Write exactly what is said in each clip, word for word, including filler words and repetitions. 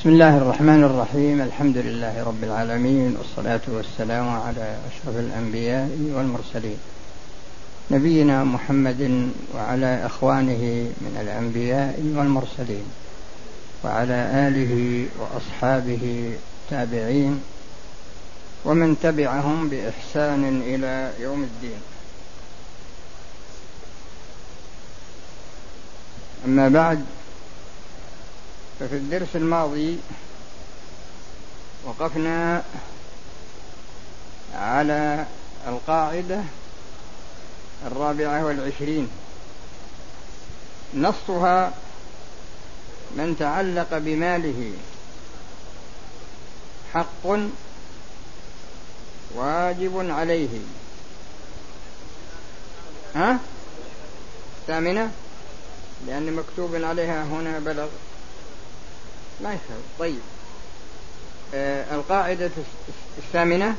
بسم الله الرحمن الرحيم. الحمد لله رب العالمين، والصلاة والسلام على أشرف الأنبياء والمرسلين، نبينا محمد وعلى إخوانه من الأنبياء والمرسلين وعلى آله وأصحابه التابعين ومن تبعهم بإحسان إلى يوم الدين. أما بعد، ففي الدرس الماضي وقفنا على القاعدة الرابعة والعشرين، نصها: من تعلق بماله حق واجب عليه. ها؟ ثامنة، لأن مكتوب عليها هنا بلغ، ما يخالف. طيب، آه القاعدة الثامنة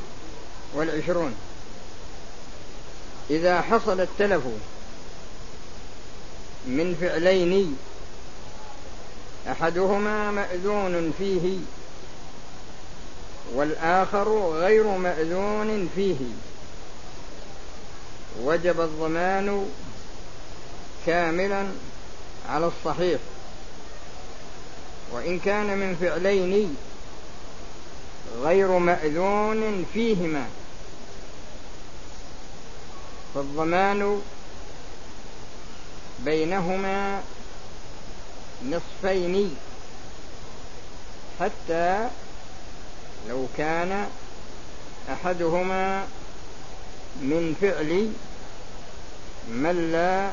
والعشرون: إذا حصل التلف من فعلين أحدهما مأذون فيه والآخر غير مأذون فيه وجب الضمان كاملا على الصحيح، وإن كان من فعلين غير مأذون فيهما فالضمان بينهما نصفين، حتى لو كان أحدهما من فعل من لا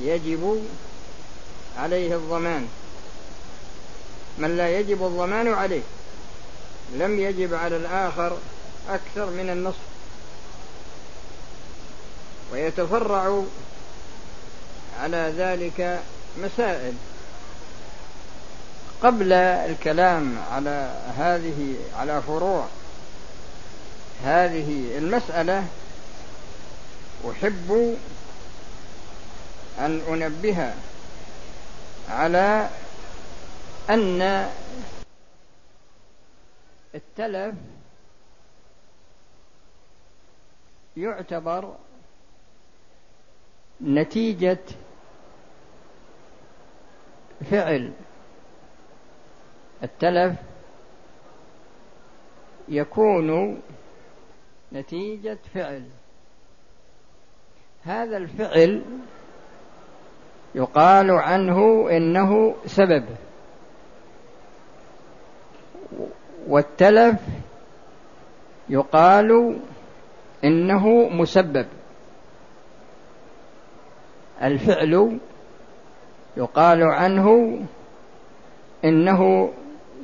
يجب عليه الضمان من لا يجب الضمان عليه، لم يجب على الآخر أكثر من النصف. ويتفرع على ذلك مسائل. قبل الكلام على هذه على فروع هذه المسألة، أحب أن أنبه على أن التلف يعتبر نتيجة فعل. التلف يكون نتيجة فعل، هذا الفعل يقال عنه إنه سبب، والتلف يقال إنه مسبب. الفعل يقال عنه إنه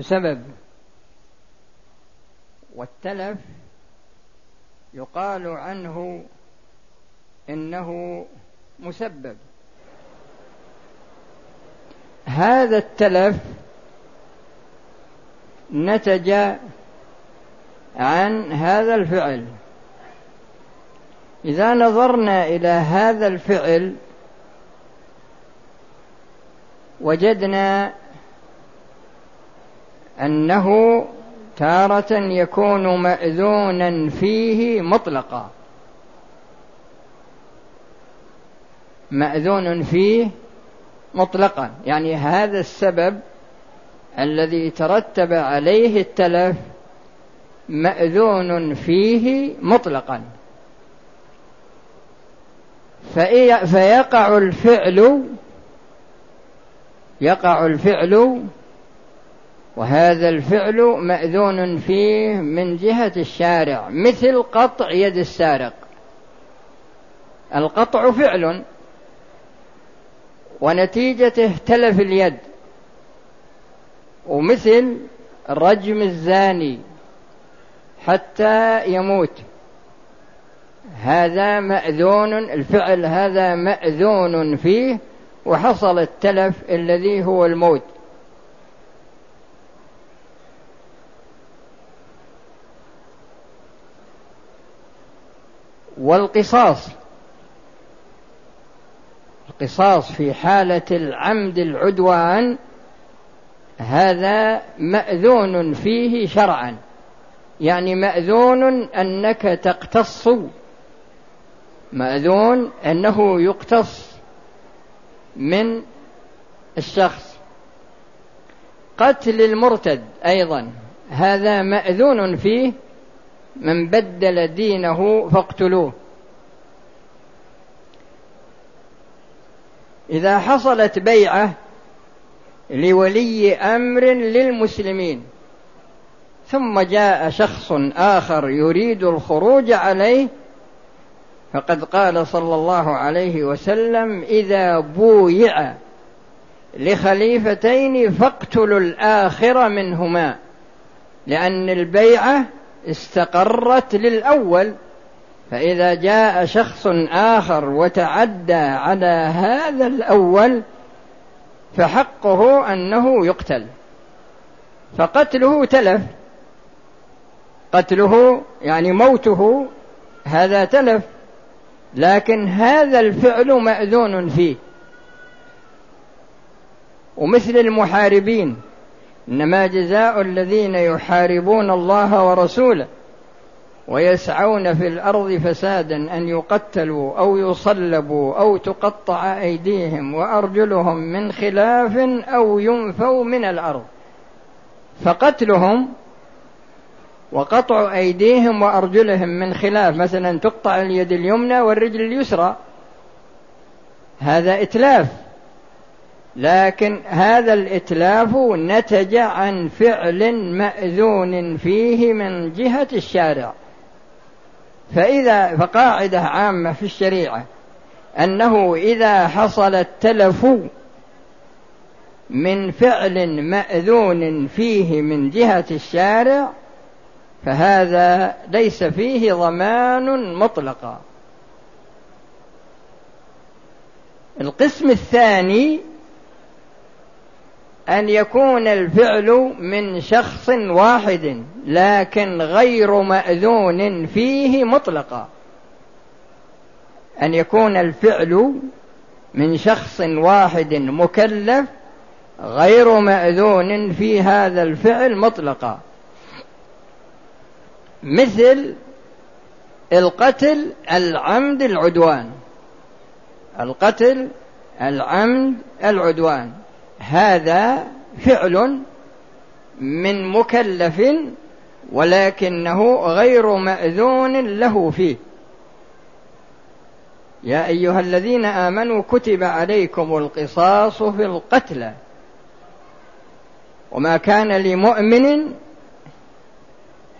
سبب، والتلف يقال عنه إنه مسبب. هذا التلف نتج عن هذا الفعل. إذا نظرنا إلى هذا الفعل وجدنا أنه تارة يكون مأذونا فيه مطلقا مأذون فيه مطلقا يعني هذا السبب الذي ترتب عليه التلف مأذون فيه مطلقا، فيقع الفعل يقع الفعل وهذا الفعل مأذون فيه من جهة الشارع، مثل قطع يد السارق. القطع فعل ونتيجته تلف اليد، ومثل رجم الزاني حتى يموت، هذا مأذون الفعل هذا مأذون فيه وحصل التلف الذي هو الموت. والقصاص القصاص في حالة العمد العدوان هذا مأذون فيه شرعا، يعني مأذون أنك تقتص، مأذون أنه يقتص من الشخص. قتل المرتد أيضا هذا مأذون فيه، من بدل دينه فاقتلوه. إذا حصلت بيعة لولي أمر للمسلمين ثم جاء شخص آخر يريد الخروج عليه، فقد قال صلى الله عليه وسلم: إذا بويع لخليفتين فاقتلوا الآخر منهما، لأن البيعة استقرت للأول، فإذا جاء شخص آخر وتعدى على هذا الأول فحقه أنه يقتل، فقتله تلف، قتله يعني موته هذا تلف، لكن هذا الفعل مأذون فيه. ومثل المحاربين: إنما جزاء الذين يحاربون الله ورسوله ويسعون في الأرض فسادا أن يقتلوا أو يصلبوا أو تقطع أيديهم وأرجلهم من خلاف أو ينفوا من الأرض، فقتلهم وقطع أيديهم وأرجلهم من خلاف، مثلا تقطع اليد اليمنى والرجل اليسرى، هذا إتلاف، لكن هذا الإتلاف نتج عن فعل مأذون فيه من جهة الشارع. فإذا فقاعدة عامة في الشريعة أنه إذا حصل التلف من فعل مأذون فيه من جهة الشارع فهذا ليس فيه ضمان مطلقا. القسم الثاني أن يكون الفعل من شخص واحد لكن غير مأذون فيه مطلقا، أن يكون الفعل من شخص واحد مكلف غير مأذون في هذا الفعل مطلقا، مثل القتل العمد العدوان، القتل العمد العدوان هذا فعل من مكلف ولكنه غير مأذون له فيه. يا أيها الذين آمنوا كتب عليكم القصاص في القتلى وما كان لمؤمن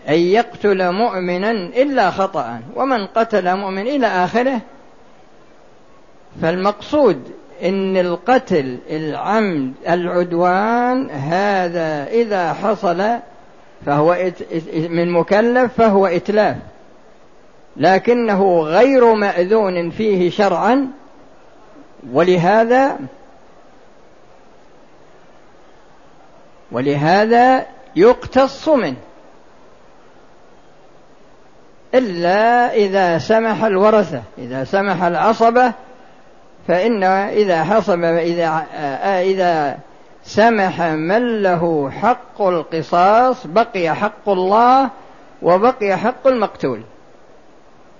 أن يقتل مؤمنا إلا خطأ ومن قتل مؤمن إلى آخره. فالمقصود إن القتل العمد العدوان هذا إذا حصل فهو من مكلف فهو إتلاف، لكنه غير مأذون فيه شرعا، ولهذا ولهذا يقتص منه إلا إذا سمح الورثة، إذا سمح العصبة، فإن إذا حصل إذا إذا سمح من له حق القصاص بقي حق الله وبقي حق المقتول،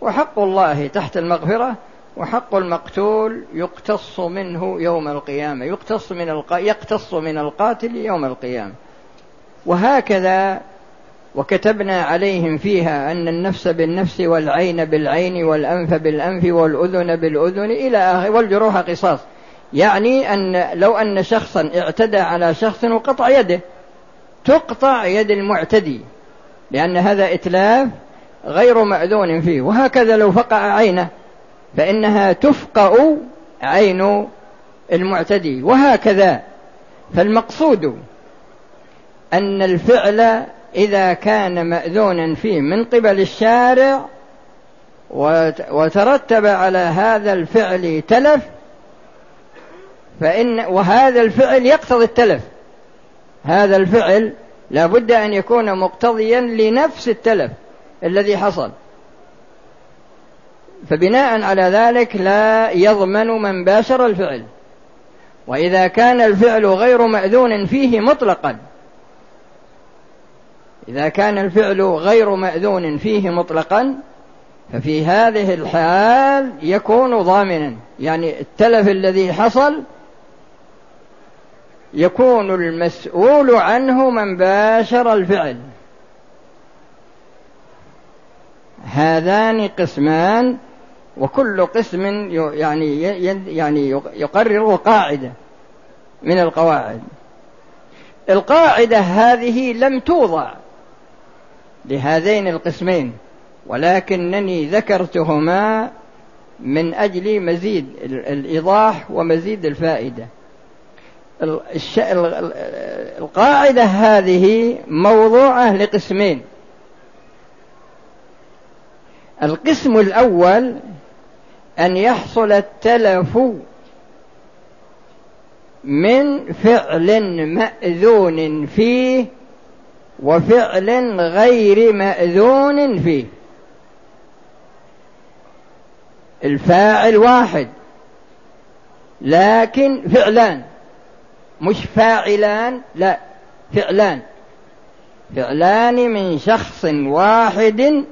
وحق الله تحت المغفرة، وحق المقتول يقتص منه يوم القيامة، يقتص من الق... يقتص من القاتل يوم القيامة. وهكذا وكتبنا عليهم فيها أن النفس بالنفس والعين بالعين والأنف بالأنف والأذن بالأذن إلى آخره، والجروح قصاص، يعني أن لو أن شخصا اعتدى على شخص وقطع يده تقطع يد المعتدي، لأن هذا إتلاف غير مأذون فيه. وهكذا لو فقع عينه فإنها تفقأ عين المعتدي، وهكذا. فالمقصود أن الفعل إذا كان مأذونا فيه من قبل الشارع وترتب على هذا الفعل تلف فإن وهذا الفعل يقتضي التلف، هذا الفعل لا بد أن يكون مقتضيا لنفس التلف الذي حصل، فبناء على ذلك لا يضمن من باشر الفعل. وإذا كان الفعل غير مأذون فيه مطلقا إذا كان الفعل غير مأذون فيه مطلقا ففي هذه الحال يكون ضامنا، يعني التلف الذي حصل يكون المسؤول عنه من باشر الفعل. هذان قسمان، وكل قسم يعني يعني يقرر قاعدة من القواعد. القاعدة هذه لم توضع لهذين القسمين، ولكنني ذكرتهما من أجل مزيد الإيضاح ومزيد الفائدة. القاعدة هذه موضوعة لقسمين. القسم الأول أن يحصل التلف من فعل مأذون فيه وفعل غير مأذون فيه، الفاعل واحد لكن فعلان، مش فاعلان، لا فعلان، فعلان من شخص واحد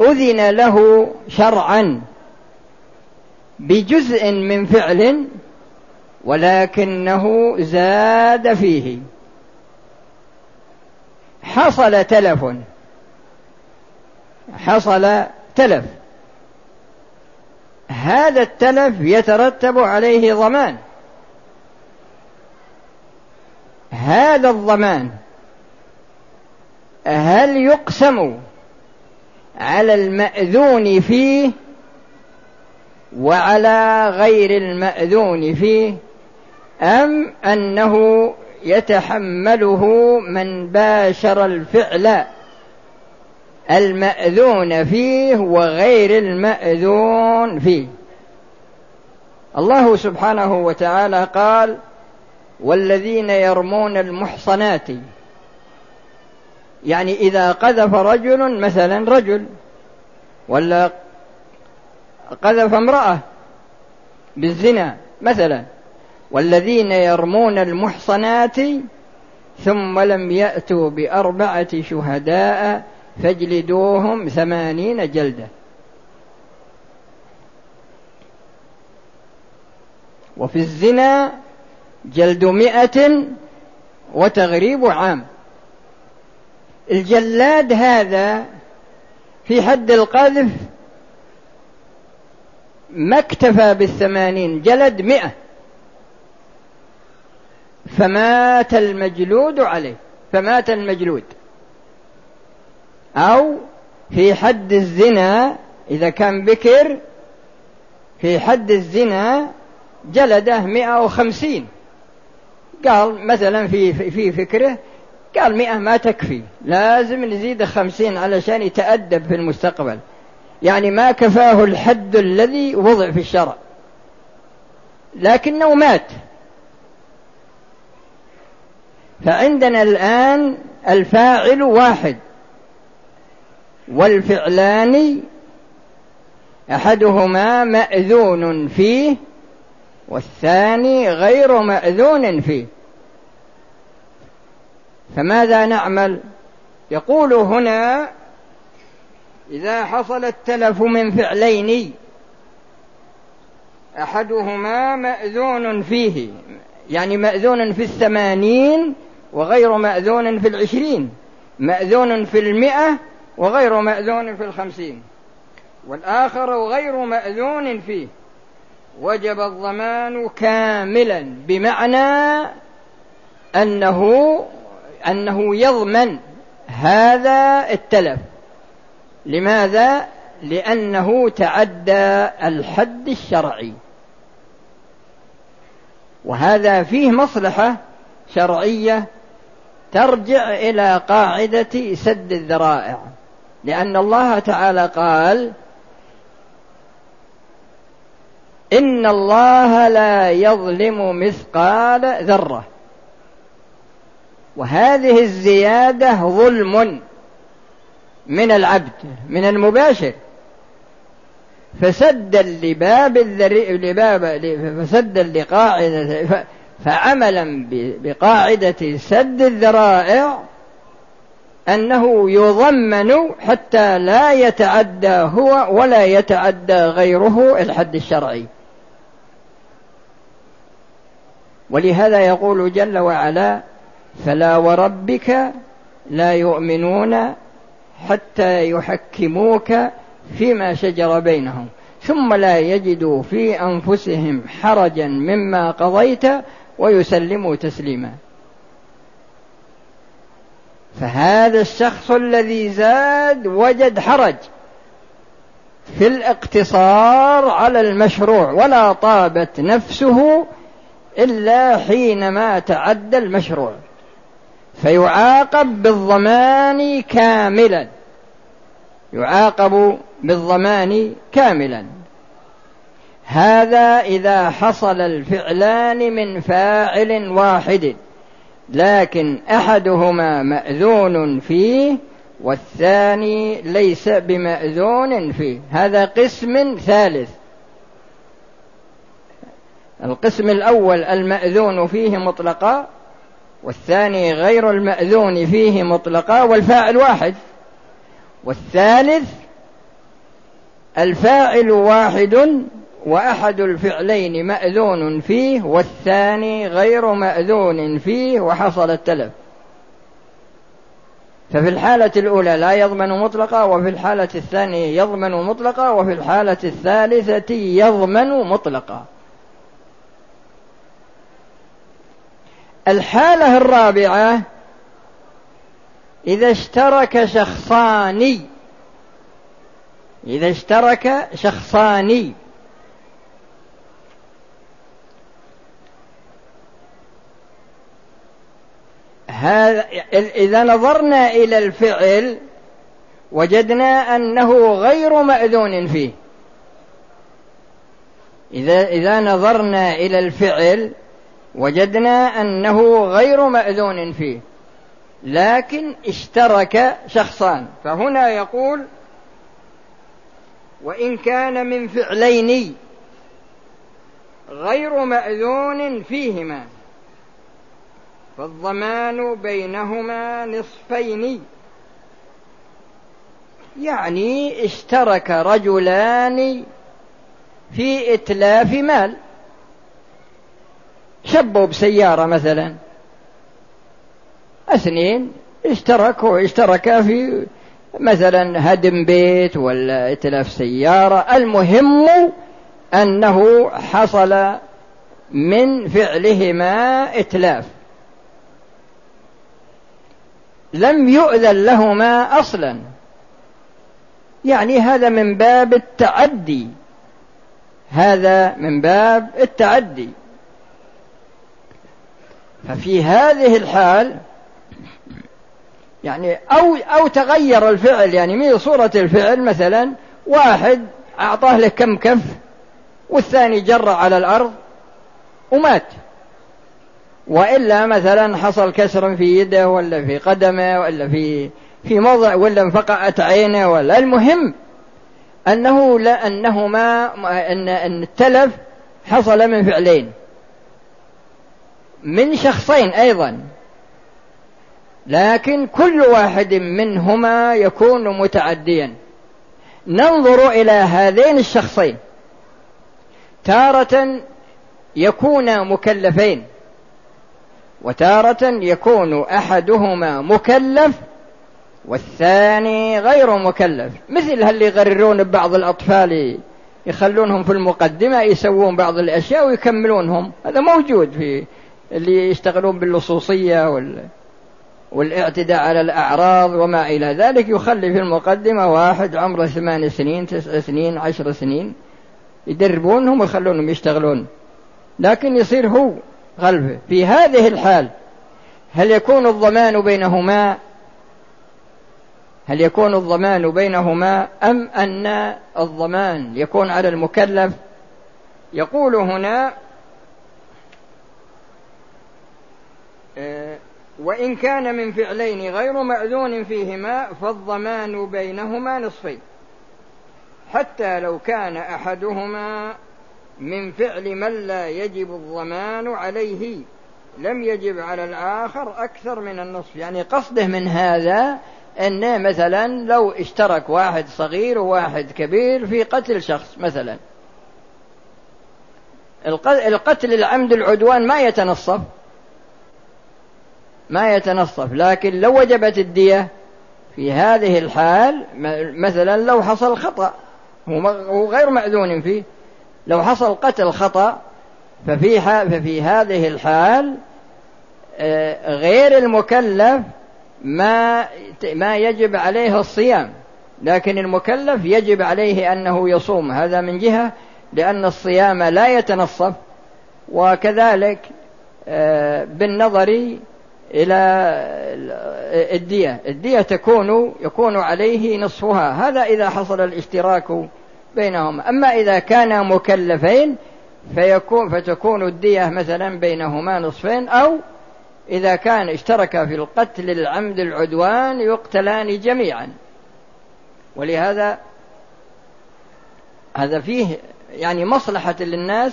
أذن له شرعا بجزء من فعل ولكنه زاد فيه، حصل تلف حصل تلف هذا التلف يترتب عليه ضمان. هذا الضمان هل يقسم على المأذون فيه وعلى غير المأذون فيه، أم أنه يتحمله من باشر الفعل المأذون فيه وغير المأذون فيه؟ الله سبحانه وتعالى قال: والذين يرمون المحصنات، يعني إذا قذف رجل مثلا رجل ولا قذف امرأة بالزنا مثلا، والذين يرمون المحصنات ثم لم يأتوا بأربعة شهداء فاجلدوهم ثمانين جلدة. وفي الزنا جلد مئة وتغريب عام. الجلاد هذا في حد القذف ما اكتفى بالثمانين، جلد مئة، فمات المجلود عليه، فمات المجلود. أو في حد الزنا إذا كان بكر، في حد الزنا جلده مئة وخمسين، قال مثلا في في فكره قال مئة ما تكفي، لازم نزيد خمسين علشان يتأدب في المستقبل، يعني ما كفاه الحد الذي وضع في الشرع لكنه مات. فعندنا الآن الفاعل واحد والفعلان أحدهما مأذون فيه والثاني غير مأذون فيه، فماذا نعمل؟ يقول هنا: إذا حصل التلف من فعلين أحدهما مأذون فيه، يعني مأذون في الثمانين وغير مأذون في العشرين، مأذون في المئة وغير مأذون في الخمسين، والآخر غير مأذون فيه، وجب الضمان كاملا، بمعنى أنه أنه يضمن هذا التلف. لماذا؟ لأنه تعدى الحد الشرعي، وهذا فيه مصلحة شرعية ترجع إلى قاعدة سد الذرائع، لأن الله تعالى قال: إن الله لا يظلم مثقال ذرة، وهذه الزيادة ظلم من العبد من المباشر، فسدا لباب الذري لباب فسدا لقاعدة فعملا بقاعدة سد الذرائع أنه يضمن حتى لا يتعدى هو ولا يتعدى غيره الحد الشرعي. ولهذا يقول جل وعلا: فلا وربك لا يؤمنون حتى يحكموك فيما شجر بينهم ثم لا يجدوا في أنفسهم حرجا مما قضيت ويسلموا تسليما. فهذا الشخص الذي زاد وجد حرج في الاقتصار على المشروع، ولا طابت نفسه إلا حينما تعدى المشروع، فيعاقب بالضمان كاملا يعاقب بالضمان كاملا. هذا إذا حصل الفعلان من فاعل واحد، لكن أحدهما مأذون فيه والثاني ليس بمأذون فيه. هذا قسم ثالث. القسم الأول المأذون فيه مطلقا، والثاني غير المأذون فيه مطلقا والفاعل واحد، والثالث الفاعل واحد وأحد الفعلين مأذون فيه والثاني غير مأذون فيه وحصل التلف. ففي الحالة الأولى لا يضمن مطلقا، وفي الحالة الثانية يضمن مطلقا، وفي الحالة الثالثة يضمن مطلقا. الحالة الرابعة إذا اشترك شخصان إذا اشترك شخصان هذا إذا نظرنا إلى الفعل وجدنا أنه غير مأذون فيه. إذا إذا نظرنا إلى الفعل وجدنا أنه غير مأذون فيه، لكن اشترك شخصان، فهنا يقول: وإن كان من فعلين غير مأذون فيهما فالضمان بينهما نصفين. يعني اشترك رجلان في إتلاف مال، شبوا بسيارة مثلا اثنين اشتركوا اشتركا في مثلا هدم بيت ولا إتلاف سيارة، المهم أنه حصل من فعلهما إتلاف، لم يؤذن لهما أصلا، يعني هذا من باب التعدي هذا من باب التعدي. ففي هذه الحال يعني أو, أو تغير الفعل، يعني من صورة الفعل مثلا واحد أعطاه له كم كف والثاني جر على الأرض ومات، وإلا مثلا حصل كسر في يده ولا في قدمه ولا في في موضع ولا انفقعت عينه ولا، المهم أنه لأنهما أن أن التلف حصل من فعلين من شخصين أيضا، لكن كل واحد منهما يكون متعديا. ننظر إلى هذين الشخصين، تارة يكون مكلفين وتارة يكون أحدهما مكلف والثاني غير مكلف، مثل اللي يغررون بعض الأطفال يخلونهم في المقدمة يسوون بعض الأشياء ويكملونهم، هذا موجود في اللي يشتغلون باللصوصية والاعتداء على الأعراض وما إلى ذلك، يخلي في المقدمة واحد عمره ثمان سنين تسع سنين عشر سنين يدربونهم ويخلونهم يشتغلون، لكن يصير هو غلبه. في هذه الحال هل يكون الضمان بينهما هل يكون الضمان بينهما أم أن الضمان يكون على المكلف؟ يقول هنا: وإن كان من فعلين غير مأذون فيهما فالضمان بينهما نصفين. حتى لو كان أحدهما من فعل من لا يجب الضمان عليه لم يجب على الآخر أكثر من النصف. يعني قصده من هذا أن مثلا لو اشترك واحد صغير وواحد كبير في قتل شخص مثلا، القتل العمد العدوان ما يتنصف ما يتنصف لكن لو وجبت الدية في هذه الحال، مثلا لو حصل خطأ هو غير مأذون فيه، لو حصل قتل خطأ ففي, ففي هذه الحال غير المكلف ما ما يجب عليه الصيام، لكن المكلف يجب عليه أنه يصوم. هذا من جهة لأن الصيام لا يتنصف، وكذلك بالنظر إلى الدية، الدية تكون يكون عليه نصفها، هذا إذا حصل الاشتراك بينهما. أما إذا كانا مكلفين فيكون فتكون الدية مثلا بينهما نصفين، أو إذا كان اشترك في القتل العمد العدوان يقتلان جميعا. ولهذا هذا فيه يعني مصلحة للناس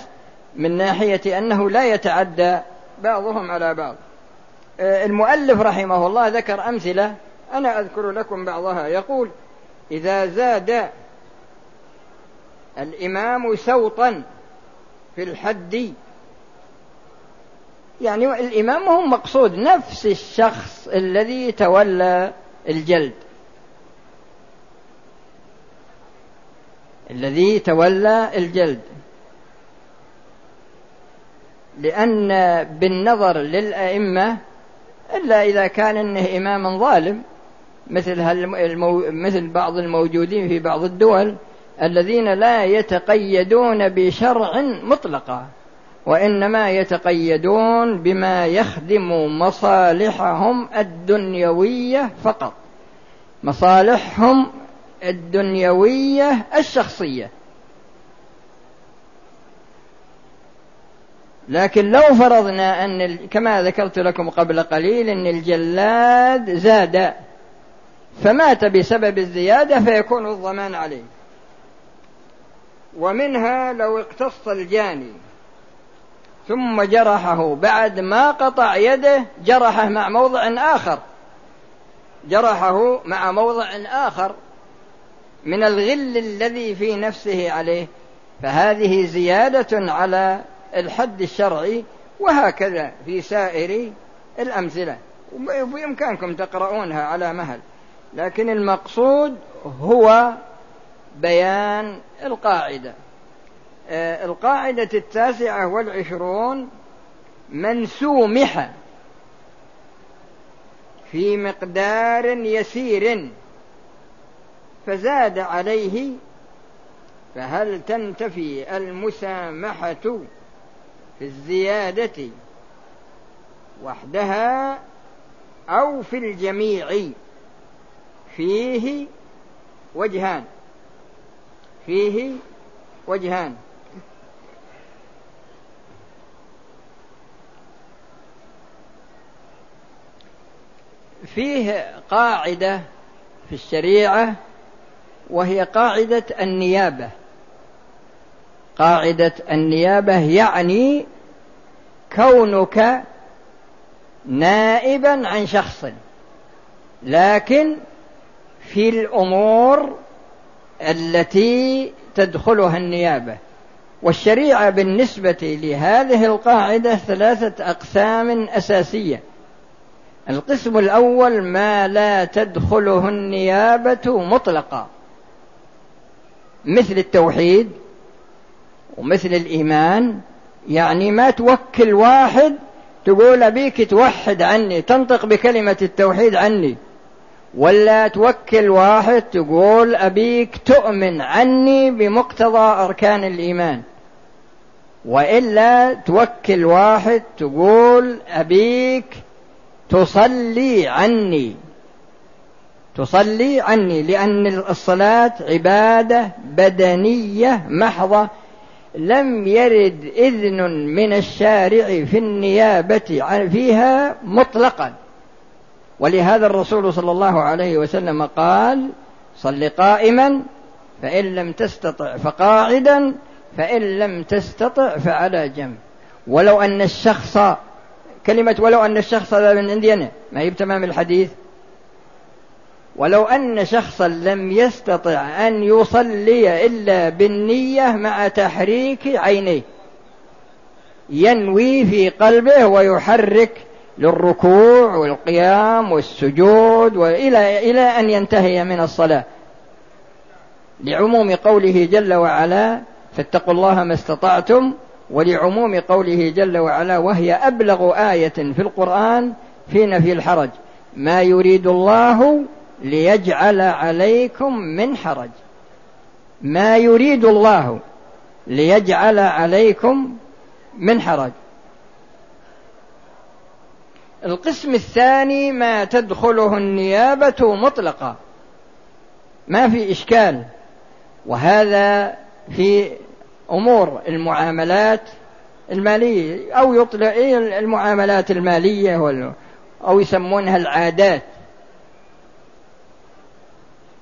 من ناحية أنه لا يتعدى بعضهم على بعض. المؤلف رحمه الله ذكر أمثلة أنا أذكر لكم بعضها. يقول: إذا زاد الإمام سوطا في الحد، يعني الإمام هو مقصود نفس الشخص الذي تولى الجلد، الذي تولى الجلد، لأن بالنظر للأئمة إلا إذا كان إنه إمام ظالم مثل, المو... مثل بعض الموجودين في بعض الدول الذين لا يتقيدون بشرع مطلقا، وإنما يتقيدون بما يخدم مصالحهم الدنيوية فقط، مصالحهم الدنيوية الشخصية. لكن لو فرضنا أن كما ذكرت لكم قبل قليل أن الجلاد زاد فمات بسبب الزيادة فيكون الضمان عليه. ومنها لو اقتص الجاني ثم جرحه بعد ما قطع يده، جرحه مع موضع آخر جرحه مع موضع آخر من الغل الذي في نفسه عليه، فهذه زيادة على الحد الشرعي. وهكذا في سائر الأمثلة، وبإمكانكم تقرؤونها على مهل، لكن المقصود هو بيان القاعدة. القاعدة التاسعة والعشرون: من سومح في مقدار يسير فزاد عليه فهل تنتفي المسامحة في الزيادة وحدها أو في الجميع؟ فيه وجهان فيه وجهان فيه قاعدة في الشريعة وهي قاعدة النيابة. قاعدة النيابة يعني كونك نائبا عن شخص، لكن في الأمور التي تدخلها النيابة. والشريعة بالنسبة لهذه القاعدة ثلاثة أقسام أساسية: القسم الأول ما لا تدخله النيابة مطلقا، مثل التوحيد ومثل الإيمان، يعني ما توكل واحد تقول أبيك توحد عني تنطق بكلمة التوحيد عني، ولا توكل واحد تقول أبيك تؤمن عني بمقتضى أركان الإيمان، وإلا توكل واحد تقول أبيك تصلي عني تصلي عني لأن الصلاة عبادة بدنية محضة لم يرد إذن من الشارع في النيابة فيها مطلقا. ولهذا الرسول صلى الله عليه وسلم قال: صل قائما فإن لم تستطع فقاعدا، فإن لم تستطع فعلى جنب. ولو أن الشخص، كلمة ولو أن الشخص هذا من عندي أنا، ما هي بتمام الحديث. ولو أن شخصا لم يستطع أن يصلي إلا بالنية مع تحريك عينيه، ينوي في قلبه ويحرك للركوع والقيام والسجود وإلى إلى أن ينتهي من الصلاة، لعموم قوله جل وعلا فاتقوا الله ما استطعتم، ولعموم قوله جل وعلا وهي أبلغ آية في القرآن في نفي الحرج، ما يريد الله ليجعل عليكم من حرج، ما يريد الله ليجعل عليكم من حرج. القسم الثاني ما تدخله النيابة مطلقة ما في إشكال، وهذا في أمور المعاملات المالية، أو يطلق المعاملات المالية أو يسمونها العادات،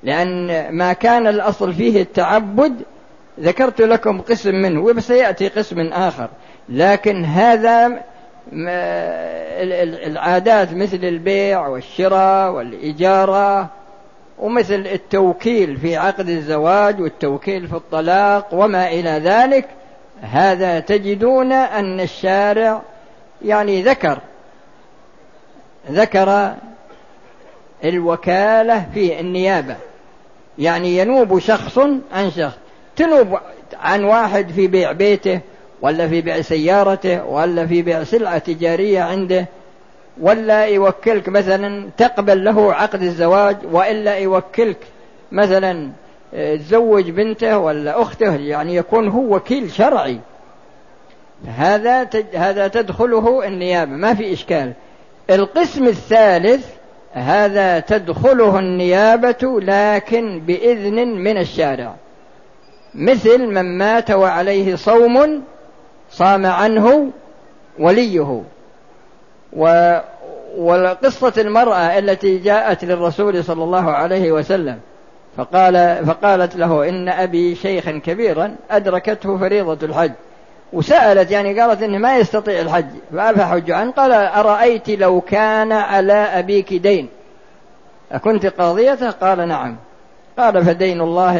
لأن ما كان الأصل فيه التعبد ذكرت لكم قسم منه وسيأتي قسم آخر، لكن هذا العادات مثل البيع والشراء والإجارة، ومثل التوكيل في عقد الزواج والتوكيل في الطلاق وما إلى ذلك، هذا تجدون أن الشارع يعني ذكر ذكر الوكالة في النيابة، يعني ينوب شخص عن شخص، تنوب عن واحد في بيع بيته، ولا في بيع سيارته، ولا في بيع سلعة تجارية عنده، ولا يوكلك مثلا تقبل له عقد الزواج، وإلا يوكلك مثلا تزوج بنته ولا أخته، يعني يكون هو وكيل شرعي. هذا هذا تدخله النيابة ما في إشكال. القسم الثالث هذا تدخله النيابة لكن بإذن من الشارع، مثل من مات وعليه صوم صام عنه وليه، و... وقصة المرأة التي جاءت للرسول صلى الله عليه وسلم فقال... فقالت له إن أبي شيخا كبيرا أدركته فريضة الحج، وسألت يعني قالت إنه ما يستطيع الحج فأبى حج عنه، قال أرأيت لو كان على أبيك دين أكنت قاضيته؟ قال نعم. قال فدين الله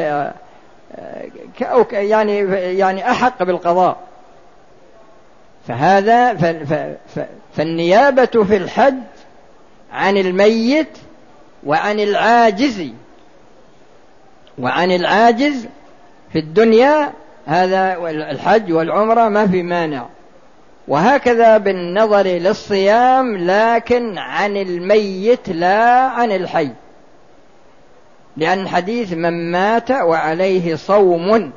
يعني يعني أحق بالقضاء. فهذا فالنيابة في الحج عن الميت وعن العاجز وعن العاجز في الدنيا، هذا الحج والعمرة ما في مانع. وهكذا بالنظر للصيام لكن عن الميت لا عن الحي، لأن حديث من مات وعليه صوم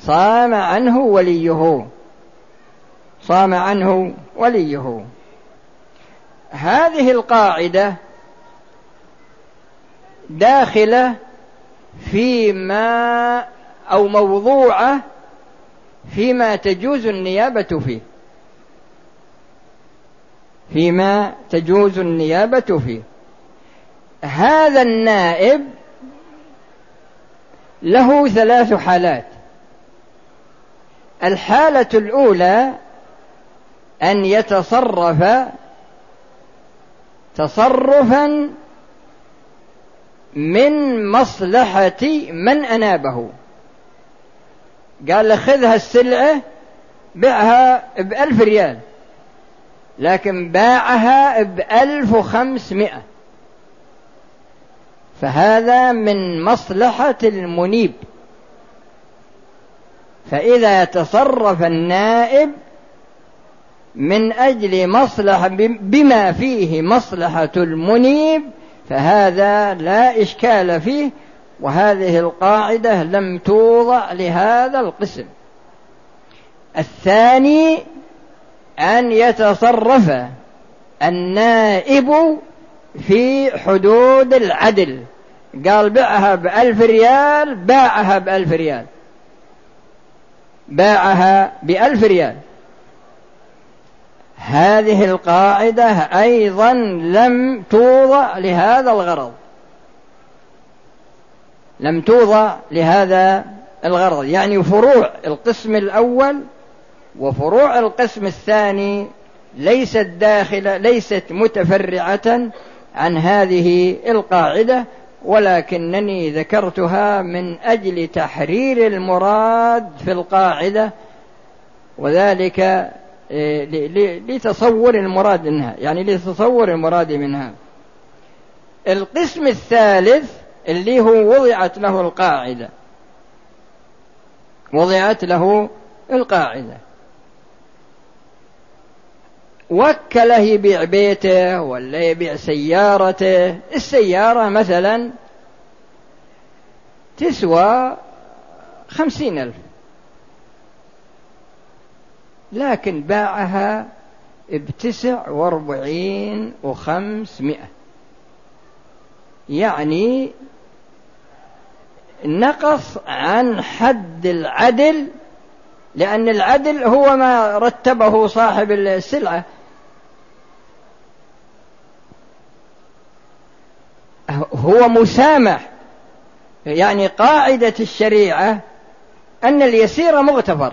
صام عنه وليه صام عنه وليه هذه القاعدة داخلة فيما أو موضوعة فيما تجوز النيابة فيه فيما تجوز النيابة فيه. هذا النائب له ثلاث حالات. الحالة الأولى أن يتصرف تصرفا من مصلحة من أنابه، قال له خذها السلعة بعها بألف ريال، لكن باعها بألف وخمسمائة، فهذا من مصلحة المنيب. فإذا تصرف النائب من أجل مصلحة بما فيه مصلحة المنيب فهذا لا إشكال فيه، وهذه القاعدة لم توضع لهذا القسم. الثاني أن يتصرف النائب في حدود العدل، قال بعها بألف ريال باعها بألف ريال باعها بألف ريال هذه القاعدة أيضا لم توضع لهذا الغرض، لم توضع لهذا الغرض، يعني فروع القسم الأول وفروع القسم الثاني ليست داخلة، ليست متفرعة عن هذه القاعدة، ولكنني ذكرتها من أجل تحرير المراد في القاعدة، وذلك لتصور المراد منها، يعني لتصور المراد منها. القسم الثالث اللي هو وضعت له القاعدة، وضعت له القاعدة وكله يبيع بيته ولا يبيع سيارته. السيارة مثلا تسوى خمسين ألف، لكن باعها بتسع واربعين وخمسمائة، يعني نقص عن حد العدل، لأن العدل هو ما رتبه صاحب السلعة. هو مسامح، يعني قاعدة الشريعة أن اليسير مغتفر،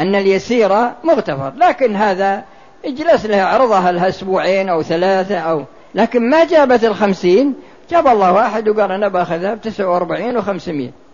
أن اليسير مغتفر، لكن هذا اجلس له عرضها الأسبوعين أو ثلاثة أو، لكن ما جابت الخمسين، جاب الله واحد وقال أنا باخذها بتسع وأربعين وخمسمائة.